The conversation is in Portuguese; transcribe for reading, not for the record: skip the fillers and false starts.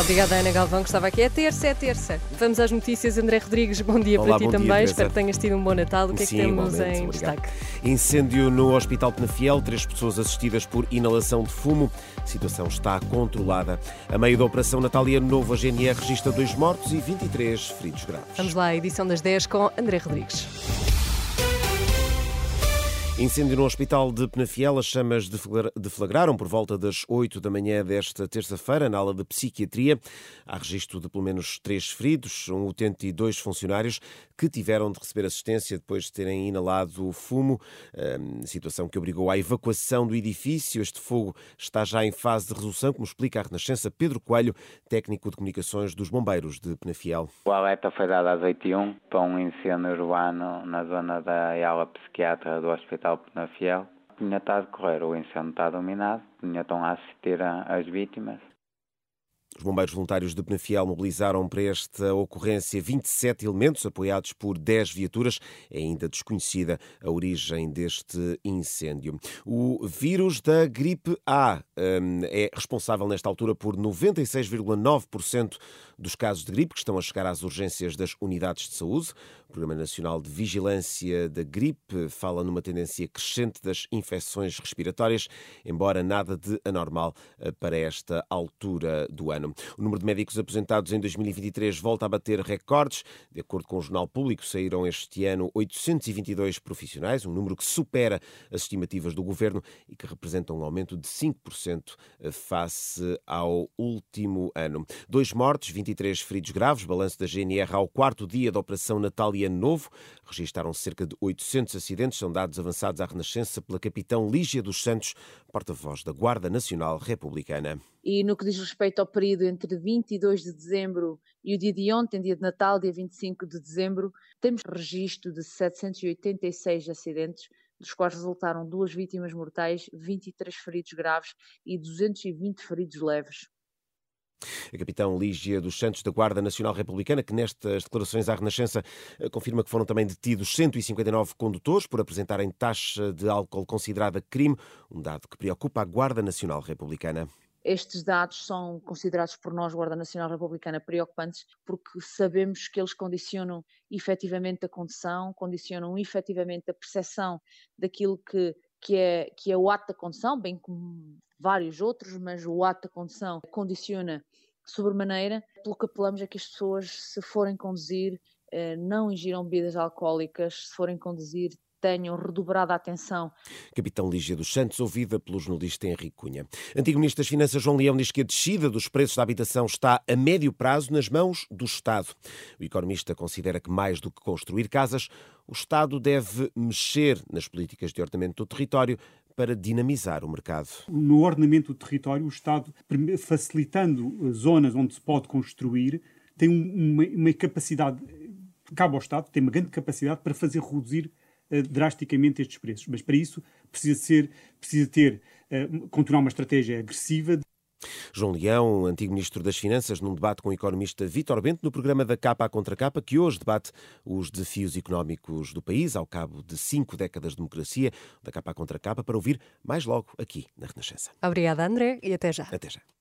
Obrigada, Ana Galvão, que estava aqui. É terça. Vamos às notícias. André Rodrigues, bom dia. Olá, para ti também. Dia, espero que tenhas tido um bom Natal. O que é que temos em destaque? Incêndio no Hospital Penafiel, 3 pessoas assistidas por inalação de fumo. A situação está controlada. A meio da Operação Natal e Ano Novo, a GNR registra 2 mortos e 23 feridos graves. Vamos lá, edição das 10 com André Rodrigues. Incêndio no Hospital de Penafiel. As chamas deflagraram por volta das 8 da manhã desta terça-feira na ala de psiquiatria. Há registro de pelo menos 3 feridos, um utente e 2 funcionários que tiveram de receber assistência depois de terem inalado o fumo, situação que obrigou à evacuação do edifício. Este fogo está já em fase de resolução, como explica a Renascença Pedro Coelho, técnico de comunicações dos bombeiros de Penafiel. O alerta foi dado às 8h01 para um incêndio urbano na zona da ala psiquiatra do Hospital Penafiel. Tinha estado a correr, o incêndio está dominado, tinha estão a assistir às vítimas. Os bombeiros voluntários de Penafiel mobilizaram para esta ocorrência 27 elementos, apoiados por 10 viaturas. É ainda desconhecida a origem deste incêndio. O vírus da gripe A é responsável nesta altura por 96,9% dos casos de gripe que estão a chegar às urgências das unidades de saúde. O Programa Nacional de Vigilância da Gripe fala numa tendência crescente das infecções respiratórias, embora nada de anormal para esta altura do ano. O número de médicos aposentados em 2023 volta a bater recordes. De acordo com o Jornal Público, saíram este ano 822 profissionais, um número que supera as estimativas do Governo e que representa um aumento de 5% face ao último ano. 2 mortes, 23 feridos graves, balanço da GNR ao 4º dia da Operação Natal e Ano Novo. Registaram cerca de 800 acidentes, são dados avançados à Renascença pela capitão Lígia dos Santos, porta-voz da Guarda Nacional Republicana. E no que diz respeito ao período entre 22 de dezembro e o dia de ontem, dia de Natal, dia 25 de dezembro, temos registro de 786 acidentes, dos quais resultaram 2 vítimas mortais, 23 feridos graves e 220 feridos leves. A capitão Lígia dos Santos, da Guarda Nacional Republicana, que nestas declarações à Renascença confirma que foram também detidos 159 condutores por apresentarem taxa de álcool considerada crime, um dado que preocupa a Guarda Nacional Republicana. Estes dados são considerados por nós, Guarda Nacional Republicana, preocupantes, porque sabemos que eles condicionam efetivamente a condução, condicionam efetivamente a percepção daquilo que é o ato da condução, bem como vários outros, mas o ato da condução condiciona sobremaneira. Pelo que apelamos é que as pessoas, se forem conduzir, não ingiram bebidas alcoólicas, se forem conduzir, tenham redobrada a atenção. Capitão Lígia dos Santos, ouvida pelo jornalista Henrique Cunha. Antigo Ministro das Finanças João Leão diz que a descida dos preços da habitação está a médio prazo nas mãos do Estado. O economista considera que mais do que construir casas, o Estado deve mexer nas políticas de ordenamento do território para dinamizar o mercado. No ordenamento do território, o Estado, facilitando zonas onde se pode construir, tem uma capacidade, cabe ao Estado, tem uma grande capacidade para fazer reduzir drasticamente estes preços, mas para isso precisa continuar uma estratégia agressiva. João Leão, antigo Ministro das Finanças, num debate com o economista Vitor Bento no programa da Capa Contra Capa, que hoje debate os desafios económicos do país ao cabo de 5 décadas de democracia, da Capa Contra Capa, para ouvir mais logo aqui na Renascença. Obrigada, André, e até já. Até já.